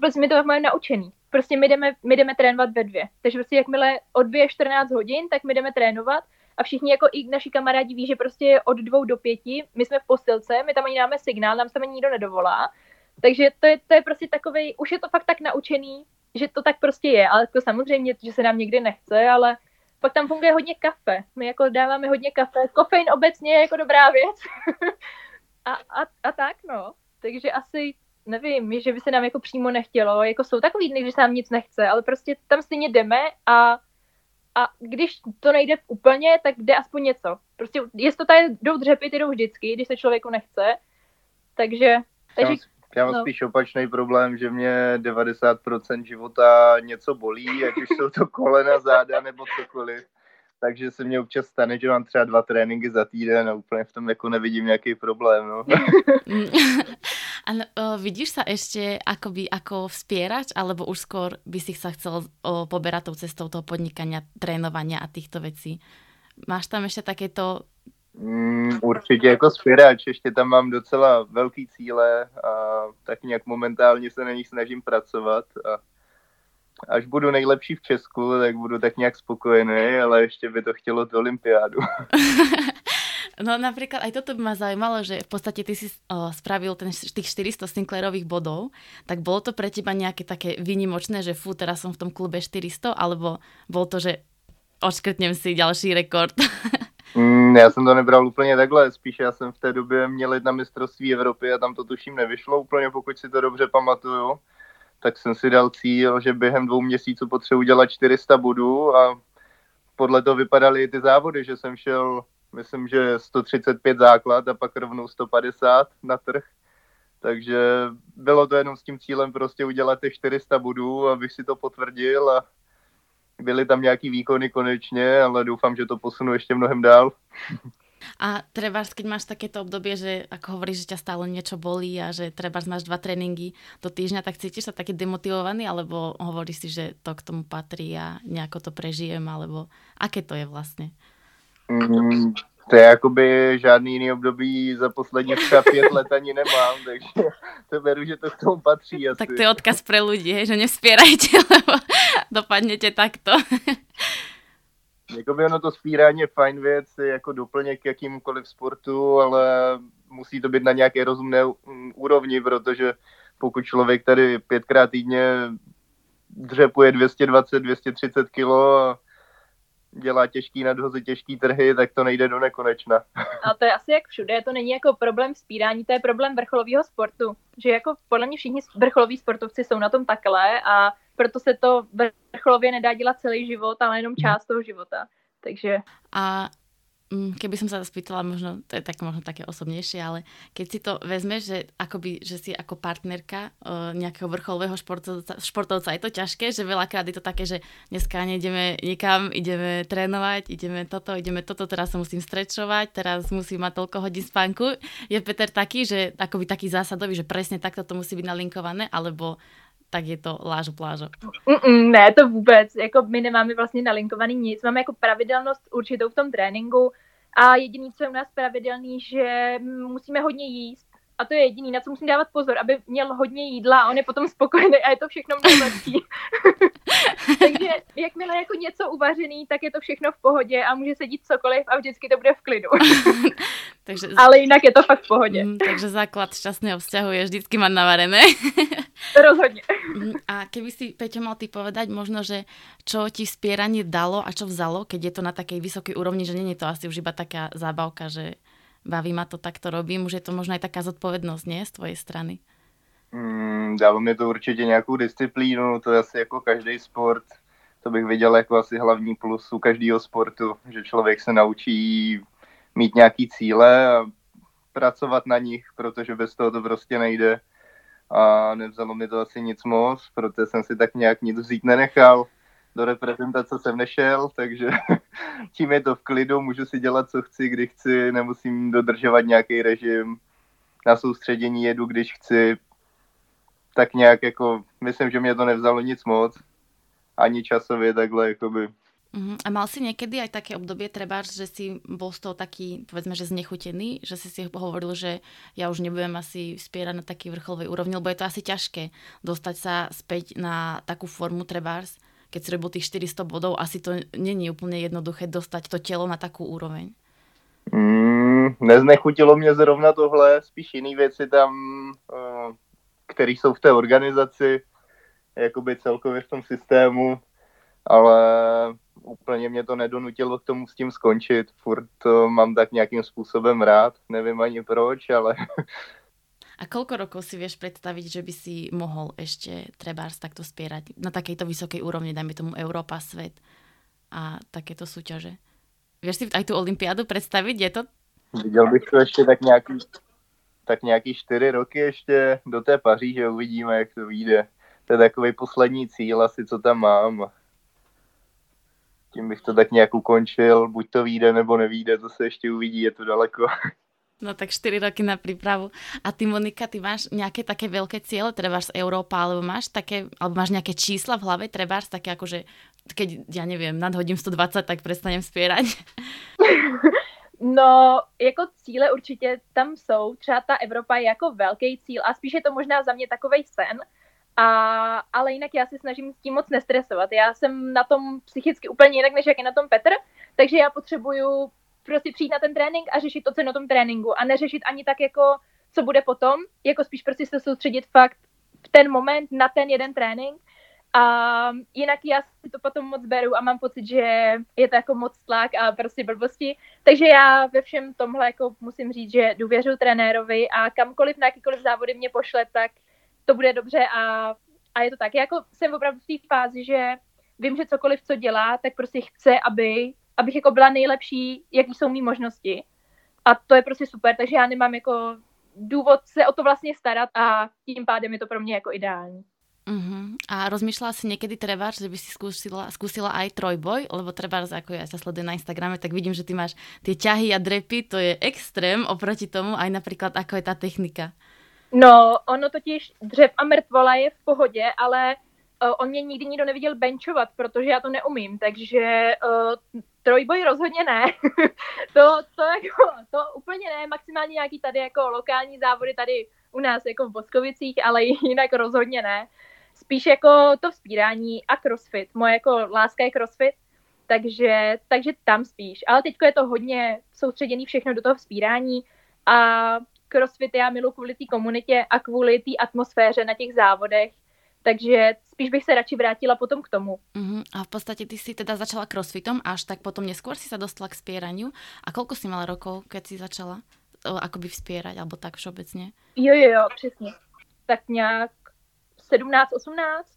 prostě my to máme naučený. Prostě my jdeme trénovat ve 2. Takže prostě jakmile odbije 14 hodin, tak my jdeme trénovat a všichni jako i naši kamarádi ví, že prostě od 2 do 5, my jsme v posilce, my tam ani dáme signál, nám se tam nikdo nedovolá. Takže to je prostě takovej, už je to fakt tak naučený, že to tak prostě je. Ale to samozřejmě, že se nám někdy nechce, ale pak tam funguje hodně kafe. My jako dáváme hodně kafe. Kofein obecně je jako dobrá věc. a tak no. Takže asi nevím, že by se nám jako přímo nechtělo. Jako jsou takový dny, že se nám nic nechce, ale prostě tam stejně jdeme a když to nejde úplně, tak jde aspoň něco. Prostě jestota jdou dřepy, ty jdou vždycky, když se člověku nechce. Takže já mám spíš opačný problém, že mě 90% života něco bolí, ať už jsou to kolena, záda nebo cokoliv. Takže se mně občas stane, že mám třeba 2 tréninky za týden a úplně v tom jako nevidím nějaký problém. No. Ale vidíš sa ešte akoby ako vspierač, alebo už skôr by si sa chcel poberať tou cestou toho podnikania, trénovania a týchto vecí? Máš tam ešte takéto... Určitě jako spěrač, ještě tam mám docela velký cíle a tak nějak momentálně se na nich snažím pracovat a až budu nejlepší v Česku, tak budu tak nějak spokojený, ale ještě by to chtělo do olympiádu. No napríklad aj toto by ma zaujímalo, že v podstate ty si spravil tých 400 Sinclairových bodov, tak bolo to pre teba nejaké také výnimočné, že fú, teraz som v tom klube 400, alebo bol to, že odškrtnem si ďalší rekord? Já jsem to nebral úplně takhle, spíš já jsem v té době měl jít na mistrovství Evropy a tam to tuším nevyšlo úplně, pokud si to dobře pamatuju, tak jsem si dal cíl, že během 2 měsíců potřebuji udělat 400 bodů a podle toho vypadaly i ty závody, že jsem šel, myslím, že 135 základ a pak rovnou 150 na trh, takže bylo to jenom s tím cílem prostě udělat ty 400 bodů, abych si to potvrdil a byly tam nějaký výkony konečně, ale doufám, že to posunu ještě mnohem dál. A trebárs, keď máš takéto obdobie, že ako hovoríš, že ťa stále niečo bolí a že trebárs máš 2 tréningy do týždňa, tak cítiš sa taký demotivovaný, alebo hovoríš si, že to k tomu patrí a nejako to prežijem, alebo aké to je vlastne? To je jakoby žádný jiný období za posledních 5 let ani nemám, takže to beru, že to k tomu patří asi. Tak to je odkaz pre ľudí, že nevspierajte, lebo dopadnete takto. Jakoby ono to spírání je fajn věc, je jako doplněk k jakýmkoliv sportu, ale musí to být na nějaké rozumné úrovni, protože pokud člověk tady 5x týdně dřepuje 220-230 kg, dělá těžký nadhozy, těžký trhy, tak to nejde do nekonečna. A to je asi jak všude, to není jako problém vzpírání, to je problém vrcholového sportu. Že jako podle mě všichni vrcholoví sportovci jsou na tom takhle a proto se to vrcholově nedá dělat celý život, ale jenom část toho života. Takže... A Keby som sa spýtala, možno, to je tak, možno také osobnejšie, ale keď si to vezmeš, že, akoby, že si ako partnerka nejakého vrcholového športovca, je to ťažké, že veľakrát je to také, že dneska nejdeme nikam, ideme trénovať, ideme toto, teraz sa musím strečovať, teraz musím mať toľko hodín spánku. Je Peter taký, že akoby taký zásadový, že presne takto to musí byť nalinkované, alebo tak je to lážo. Ne, to vůbec. Jako my nemáme vlastně nalinkovaný nic. Máme jako pravidelnost určitou v tom tréninku a jediný, co je u nás pravidelný, že musíme hodně jíst. A to je jediný, na co musím dávat pozor, aby měl hodně jídla a on je potom spokojený a je to všechno mnohem lepší. Takže jakmile jako něco uvařený, tak je to všechno v pohodě a může se dít cokoliv a vždycky to bude v klidu. Takže... Ale jinak je to fakt v pohodě. Takže základ šťastného vzťahu je vždycky mať navarené. Rozhodne. A keby si, Peťo, mal ty povedať možno, že čo ti spieranie dalo a čo vzalo, keď je to na takej vysokej úrovni, že nie je to asi už iba taká zábavka, že baví ma to, tak to robím, už je to možno aj taká zodpovednosť, nie, z tvojej strany? Dalo mi to určitě nějakou disciplínu, to je asi jako každý sport, to bych viděl jako asi hlavní plus u každého sportu, že člověk se naučí mít nějaký cíle a pracovat na nich, protože bez toho to prostě nejde. A nevzalo mi to asi nic moc, protože jsem si tak nějak nic vzít nenechal. Do reprezentace jsem nešel, takže tím je to v klidu, můžu si dělat, co chci, kdy chci, nemusím dodržovat nějaký režim. Na soustředění jedu, když chci. Tak nějak jako, myslím, že mě to nevzalo nic moc. Ani časově takhle, jakoby. A mal si niekedy aj také obdobie, trebárs, že si bol z toho taký, povedzme, že znechutený, že si hovoril, že ja už nebudem asi spierať na taký vrcholovej úrovni, lebo je to asi ťažké dostať sa späť na takú formu, trebárs, keď si robil tých 400 bodov, asi to není úplne jednoduché dostať to telo na takú úroveň. Neznechutilo mě zrovna tohle, spíš jiný věci tam, které jsou v té organizaci, jakoby celkově v tom systému, ale úplně mě to nedonutilo k tomu s tím skončit. Furt to mám tak nějakým způsobem rád, nevím ani proč, ale... A koľko rokov si vieš predstaviť, že by si mohol ešte trebárs takto spierať na takejto vysokej úrovni, dajme tomu Európa, svet a takéto súťaže? Vieš si aj tú olympiádu predstaviť, je to? Videl bych to ešte tak nějaký 4 roky ještě do té Paříže, uvidíme, jak to vyjde. To je takový poslední cíl asi, co tam mám. Tím bych to tak nějak ukončil, buď to vyjde, nebo nevyjde, to se ještě uvidí, je to daleko. No tak 4 roky na prípravu. A ty, Monika, ty máš nejaké také veľké ciele, trebárs z Európa, alebo máš nejaké čísla v hlave, trebárs také akože, keď, ja neviem, nadhodím 120, tak prestanem spierať? No, jako cíle určitě tam jsou. Třeba ta Evropa je jako velký cíl a spíš je to možná za mě takovej sen. Ale jinak já se snažím s tím moc nestresovat. Já jsem na tom psychicky úplně jinak, než jak je na tom Petr, takže já potřebuju prostě přijít na ten trénink a řešit to, co je na tom tréninku a neřešit ani tak, jako co bude potom, jako spíš prostě se soustředit fakt v ten moment na ten jeden trénink. A jinak já si to potom moc beru a mám pocit, že je to jako moc tlak a prostě blbosti. Takže já ve všem tomhle jako musím říct, že důvěřuji trenérovi a kamkoliv, na jakýkoliv závody mě pošle, tak to bude dobře a je to tak. Já jako jsem opravdu v té fázi, že vím, že cokoliv, co dělá, tak prostě chce, abych jako byla nejlepší, jaký jsou mý možnosti. A to je prostě super, takže já nemám jako důvod se o to vlastně starat a tím pádem je to pro mě jako ideální. Uh-huh. A rozmýšľala si niekedy trebárs, že by si skúsila aj trojboj, lebo trebárs, ako ja sa sledujem na Instagrame, tak vidím, že ty máš tie ťahy a drepy, to je extrém oproti tomu, aj napríklad ako je tá technika. No, ono totiž dřep a mrtvola je v pohodě, ale on mě nikdy nikdo neviděl benchovat, protože já to neumím, takže trojboj rozhodně ne. to úplně ne, maximálně nějaký tady jako lokální závody tady u nás jako v Boskovicích, ale jinak rozhodně ne. Spíš jako to vzpírání a crossfit. Moje jako láska je crossfit, takže tam spíš. Ale teďko je to hodně soustředěný všechno do toho vzpírání a crossfit já miluji kvůli té komunitě a kvůli té atmosféře na těch závodech. Takže spíš bych se radši vrátila potom k tomu. Uh-huh. A v podstate ty si teda začala crossfitom, až tak potom neskôr si sa dostala k spieraniu. A koľko si mala rokov, keď si začala akoby vspierať, alebo tak všeobecne? Jo, přesně. Tak nějak 17, 18,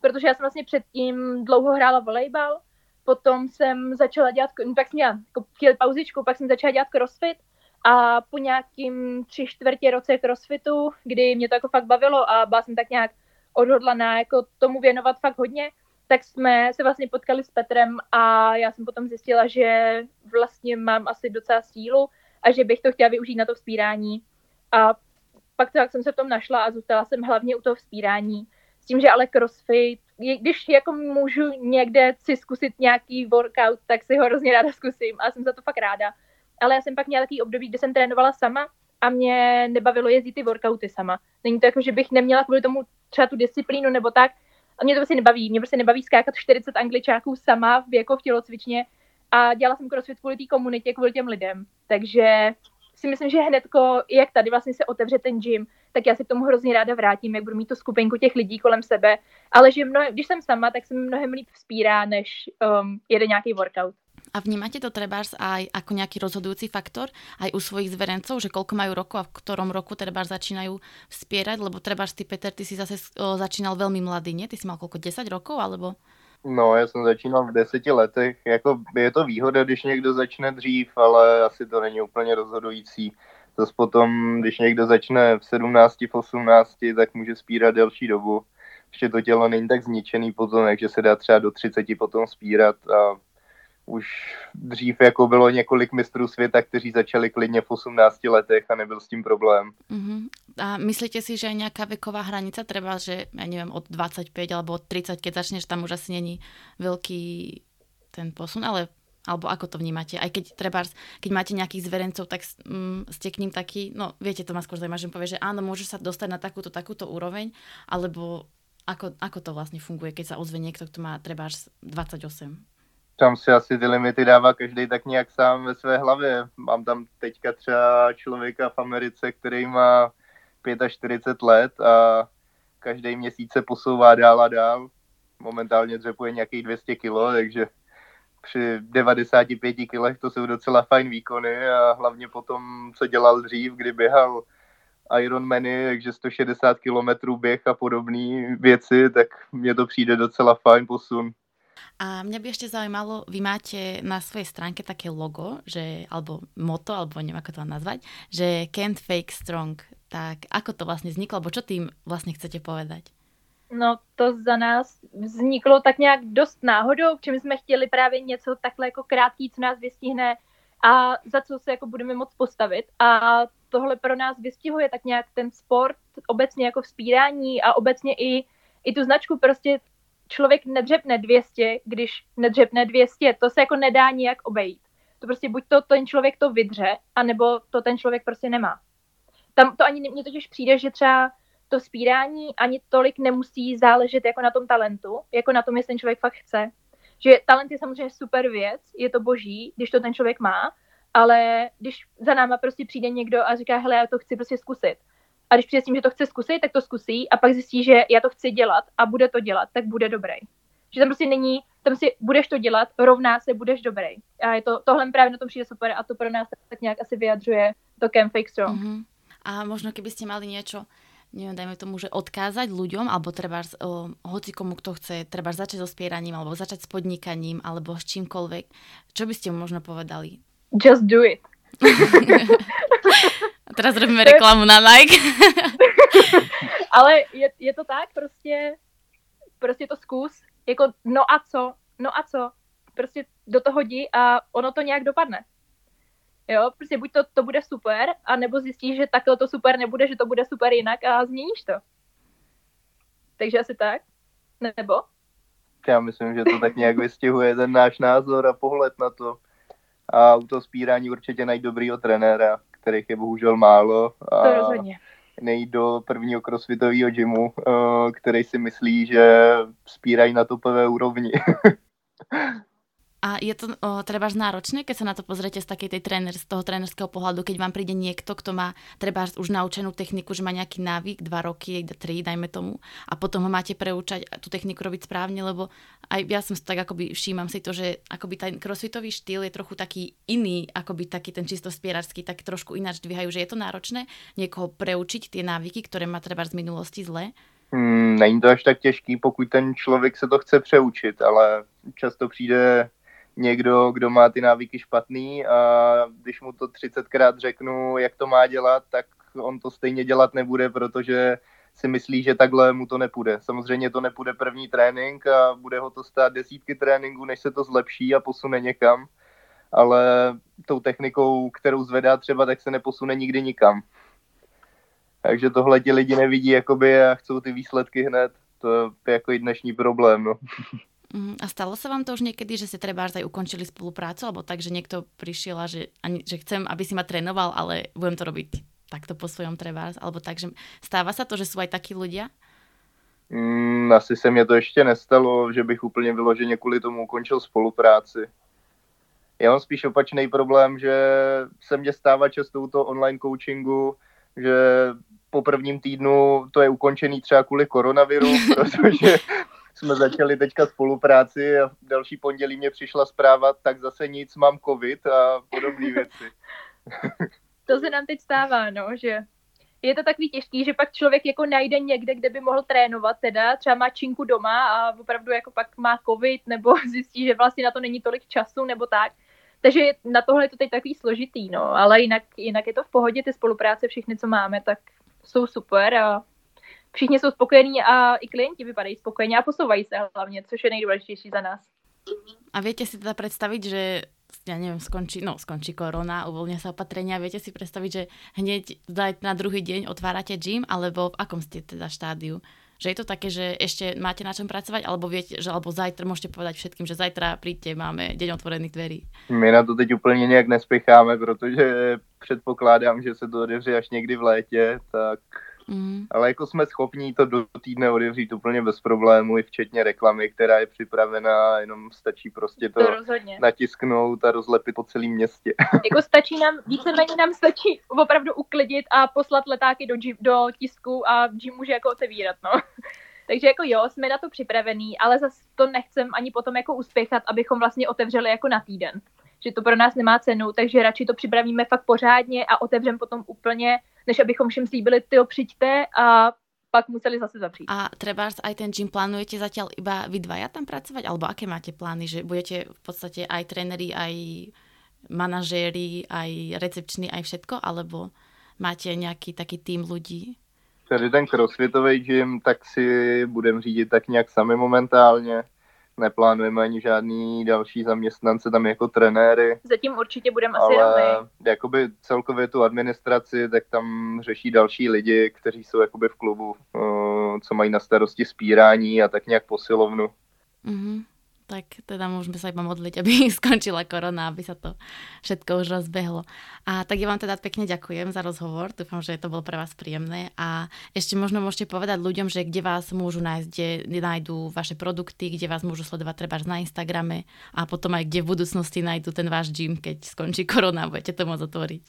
protože já jsem vlastně předtím dlouho hrála volejbal Potom jsem začala dělat, pak jsem měla chvíli pauzičku, pak jsem začala dělat crossfit a po nějakým 3/4 roce crossfitu, kdy mě to jako fakt bavilo a byla jsem tak nějak odhodlaná jako tomu věnovat fakt hodně, tak jsme se vlastně potkali s Petrem a já jsem potom zjistila, že vlastně mám asi docela sílu a že bych to chtěla využít na to vzpírání. A pak tak jsem se v tom našla a zůstala jsem hlavně u toho vzpírání. S tím, že ale crossfit, když jako můžu někde si zkusit nějaký workout, tak si ho hrozně ráda zkusím a jsem za to fakt ráda. Ale já jsem pak měla takový období, kde jsem trénovala sama a mě nebavilo jezdit ty workouty sama. Není to jako, že bych neměla kvůli tomu třeba tu disciplínu nebo tak. A mě to prostě nebaví. Mě prostě nebaví skákat 40 angličáků sama v tělocvičně a dělala jsem crossfit kvůli té komunitě, kvůli těm lidem. Takže si myslím, že hnedko, jak tady vlastně se otevře ten gym, tak já se k tomu hrozně ráda vrátím, jak budu mít tu skupinku těch lidí kolem sebe. Ale že když jsem sama, tak se mi mnohem líp vzpírá, než jede nějaký workout. A vnímate to trebárs aj ako nejaký rozhodujúci faktor aj u svojich zverencov, že koľko majú rokov a v ktorom roku trebárs začínajú vspierať? Lebo trebárs ty, Peter, ty si zase začínal veľmi mladý, nie? Ty si mal koľko, 10 rokov alebo? No, já jsem začínal v 10 letech. Jako, je to výhoda, když někdo začne dřív, ale asi to není úplně rozhodující. Zas potom, když někdo začne v 17, v 18, tak může spírat delší dobu. Ještě to tělo není tak zničený potom, takže se dá třeba do 30 potom spírat. A už dřív jako bylo několik mistrů světa, kteří začali klidně v 18 letech a nebyl s tím problém. Uh-huh. A myslíte si, že je nějaká věková hranice, třeba, že ja nevím, od 25 alebo od 30, keď začneš, tam už asi není velký ten posun, ale alebo ako to vnímate? Aj keď trebárs, keď máte nejakých zverencov, tak ste k ním taký, no viete, to ma skôr zaujíma, že mi povie, že áno, môžu sa dostať na takúto úroveň, alebo ako to vlastne funguje, keď sa ozve niekto, kto má trebárs 28? Tam si asi ty limity dává každý tak nějak sám ve své hlavě. Mám tam teďka třeba člověka v Americe, který má 45 let a každý měsíc se posouvá dál a dál. Momentálně dřepuje nějakých 200 kilo, takže při 95 kilech to jsou docela fajn výkony a hlavně potom, co dělal dřív, kdy běhal Ironmany, takže 160 kilometrů běh a podobné věci, tak mně to přijde docela fajn posun. A mňa by ešte zaujímalo, vy máte na svojej stránke také logo, že, alebo moto, alebo neviem, ako to vám nazvať, že Can't Fake Strong. Tak ako to vlastne vzniklo, alebo čo tým vlastne chcete povedať? No to za nás vzniklo tak nějak dost náhodou, v čem jsme chtěli právě něco takhle jako krátký, co nás vystihne a za co se jako budeme moc postavit. A tohle pro nás vystihuje tak nějak ten sport, obecně jako vzpírání a obecně i tu značku prostě. Člověk nedřepne 200, když nedřepne 200, to se jako nedá nijak obejít. To prostě buď to ten člověk to vydře, anebo to ten člověk prostě nemá. Tam to ani mně totiž přijde, že třeba to spírání ani tolik nemusí záležet jako na tom talentu, jako na tom, jestli ten člověk fakt chce. Že talent je samozřejmě super věc, je to boží, když to ten člověk má, ale když za náma prostě přijde někdo a říká, hele, já to chci prostě zkusit. A když přijde s tím, že to chce zkusit, tak to zkusí a pak zjistí, že já to chci dělat a bude to dělat, tak bude dobrý. Že tam prostě není, tam si budeš to dělat, rovná se budeš dobrý. A je to, tohle právě na tom přijde super a to pro nás tak nějak asi vyjadřuje to Camp Fake Strong. Uh-huh. A možno keby ste mali niečo, neviem, dajme tomu, že odkázať ľuďom, alebo treba hocikomu, kto chce, treba začať so spieraním, alebo začať s podnikaním, alebo s čímkoľvek, čo by ste mu možno povedali? Just do it. A teraz robíme reklamu na Nike. Ale je to tak, prostě to zkus, jako no a co, prostě do toho jdi a ono to nějak dopadne. Jo, prostě buď to bude super, anebo zjistíš, že takhle to super nebude, že to bude super jinak a změníš to. Takže asi tak, nebo? Já myslím, že to tak nějak vystihuje ten náš názor a pohled na to. A u toho spírání určitě najít dobrýho trenéra, kterých je bohužel málo. A nejít do prvního crossfitového gymu, který si myslí, že spírají na topové úrovni. A je to trebárs náročné, keď sa na to pozriete z takej tej z toho trénerského pohľadu, keď vám príde niekto, kto má trebárs už naučenú techniku, že má nejaký návyk, 2 roky, 3, dajme tomu, a potom ho máte preučať tú techniku robiť správne, lebo aj ja som tak akoby všímam si to, že akoby ten crossfitový štýl je trochu taký iný, akoby taký ten čisto spierársky, tak trošku ináč dvíhajú, že je to náročné niekoho preučiť tie návyky, ktoré má trebárs z minulosti zle. Není to až tak těžký, pokud ten člověk se to chce přeučit, ale často přijde někdo, kdo má ty návyky špatný, a když mu to 30krát řeknu, jak to má dělat, tak on to stejně dělat nebude, protože si myslí, že takhle mu to nepůjde. Samozřejmě to nepůjde první trénink a bude ho to stát desítky tréninků, než se to zlepší a posune někam, ale tou technikou, kterou zvedá třeba, tak se neposune nikdy nikam. Takže tohle ti lidi nevidí jakoby a chcou ty výsledky hned. To je jako i dnešní problém. No. A stalo sa vám to už niekedy, že ste treba až aj ukončili spoluprácu, alebo tak, že niekto prišiel a že chcem, aby si ma trénoval, ale budem to robiť takto po svojom trebárs, alebo tak, že stáva sa to, že sú aj takí ľudia? Asi se mne to ešte nestalo, že bych úplne vyloženě kvôli tomu ukončil spolupráci. Ja mám spíš opačný problém, že se mne stává často u toho online coachingu, že po prvním týdnu to je ukončený třeba kvůli koronaviru, protože jsme začali teďka spolupráci a další pondělí mě přišla zpráva, tak zase nic, mám covid a podobné věci. To se nám teď stává, no, že je to takový těžký, že pak člověk jako najde někde, kde by mohl trénovat, teda třeba má činku doma a opravdu jako pak má covid nebo zjistí, že vlastně na to není tolik času nebo tak. Takže na tohle je to teď takový složitý, no, ale jinak je to v pohodě, ty spolupráce všechny, co máme, tak jsou super a všichni jsou spokojení a i klienti vypadají spokojení a posouvají se hlavně, což je nejdůležitější za nás. A viete si teda predstaviť, že ja neviem, skončí korona, uvoľnia sa opatrenia, viete si predstaviť, že hneď na druhý deň otvárate gym, alebo v akom ste teda štádiu? Že je to také, že ešte máte na čom pracovať, alebo viete, že alebo zajtra môžete povedať všetkým, že zajtra príďte, máme deň otvorených dverí? My na to teď úplne nejak nespěcháme, protože předpokládám, že se to odevře až někdy v létě, tak... Ale jako jsme schopni to do týdne odevřít úplně bez problému, i včetně reklamy, která je připravená, jenom stačí prostě to natisknout a rozlepit po celém městě. Jako stačí nám, víceméně nám stačí opravdu uklidit a poslat letáky do tisku a gym může jako otevírat, no. Takže jako jo, jsme na to připravení, ale zase to nechcem ani potom jako uspěchat, abychom vlastně otevřeli jako na týden. Že to pro nás nemá cenu, takže radši to připravíme fakt pořádně a otevřeme potom úplně, než abychom všem slíbili, tyjo, přijďte, a pak museli zase zapřít. A trebárs aj ten gym plánujete zatiaľ iba vy dvaja tam pracovať? Alebo aké máte plány? Že budete v podstate aj tréneri, aj manažéri, aj recepční, aj všetko? Alebo máte nejaký taký tým ľudí? Tady ten crossfitový gym, tak si budeme řídit tak nějak sami momentálně. Neplánujeme ani žádný další zaměstnance tam jako trenéry. Zatím určitě budeme asi ale jakoby celkově tu administraci, tak tam řeší další lidi, kteří jsou jakoby v klubu, co mají na starosti spírání a tak nějak posilovnu. Mm-hmm. Tak teda môžeme sa iba modliť, aby skončila korona, aby sa to všetko už rozbehlo. A tak ja vám teda pekne ďakujem za rozhovor, dúfam, že to bolo pre vás príjemné a ešte možno môžete povedať ľuďom, že kde vás môžu nájsť, kde nájdú vaše produkty, kde vás môžu sledovať trebárs na Instagrame a potom aj kde v budúcnosti nájdú ten váš gym, keď skončí korona, budete to môcť otvoriť.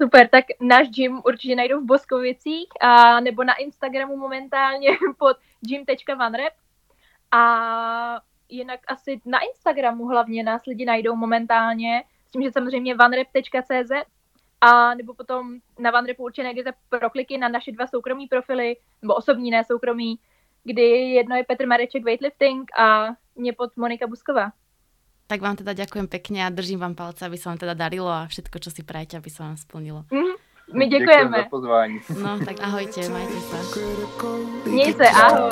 Super, tak náš gym určite nájdú v Boskovicích a nebo na Instagramu momentálne pod gym.vanrep a jinak asi na Instagramu hlavně nás lidi najdou momentálně, s tím, že samozřejmě vanrep.cz a nebo potom na VanRepu určitě najdete prokliky na naše dva soukromí profily, nebo osobní, ne soukromí, kdy jedno je Peter Mareček Weightlifting a mě pod Monika Busková. Tak vám teda ďakujem pekne a držím vám palce, aby sa vám teda darilo a všetko, čo si prajete, aby sa vám splnilo. My děkujeme. Za pozvání. No, tak ahojte, majte se. Měj se, ahoj.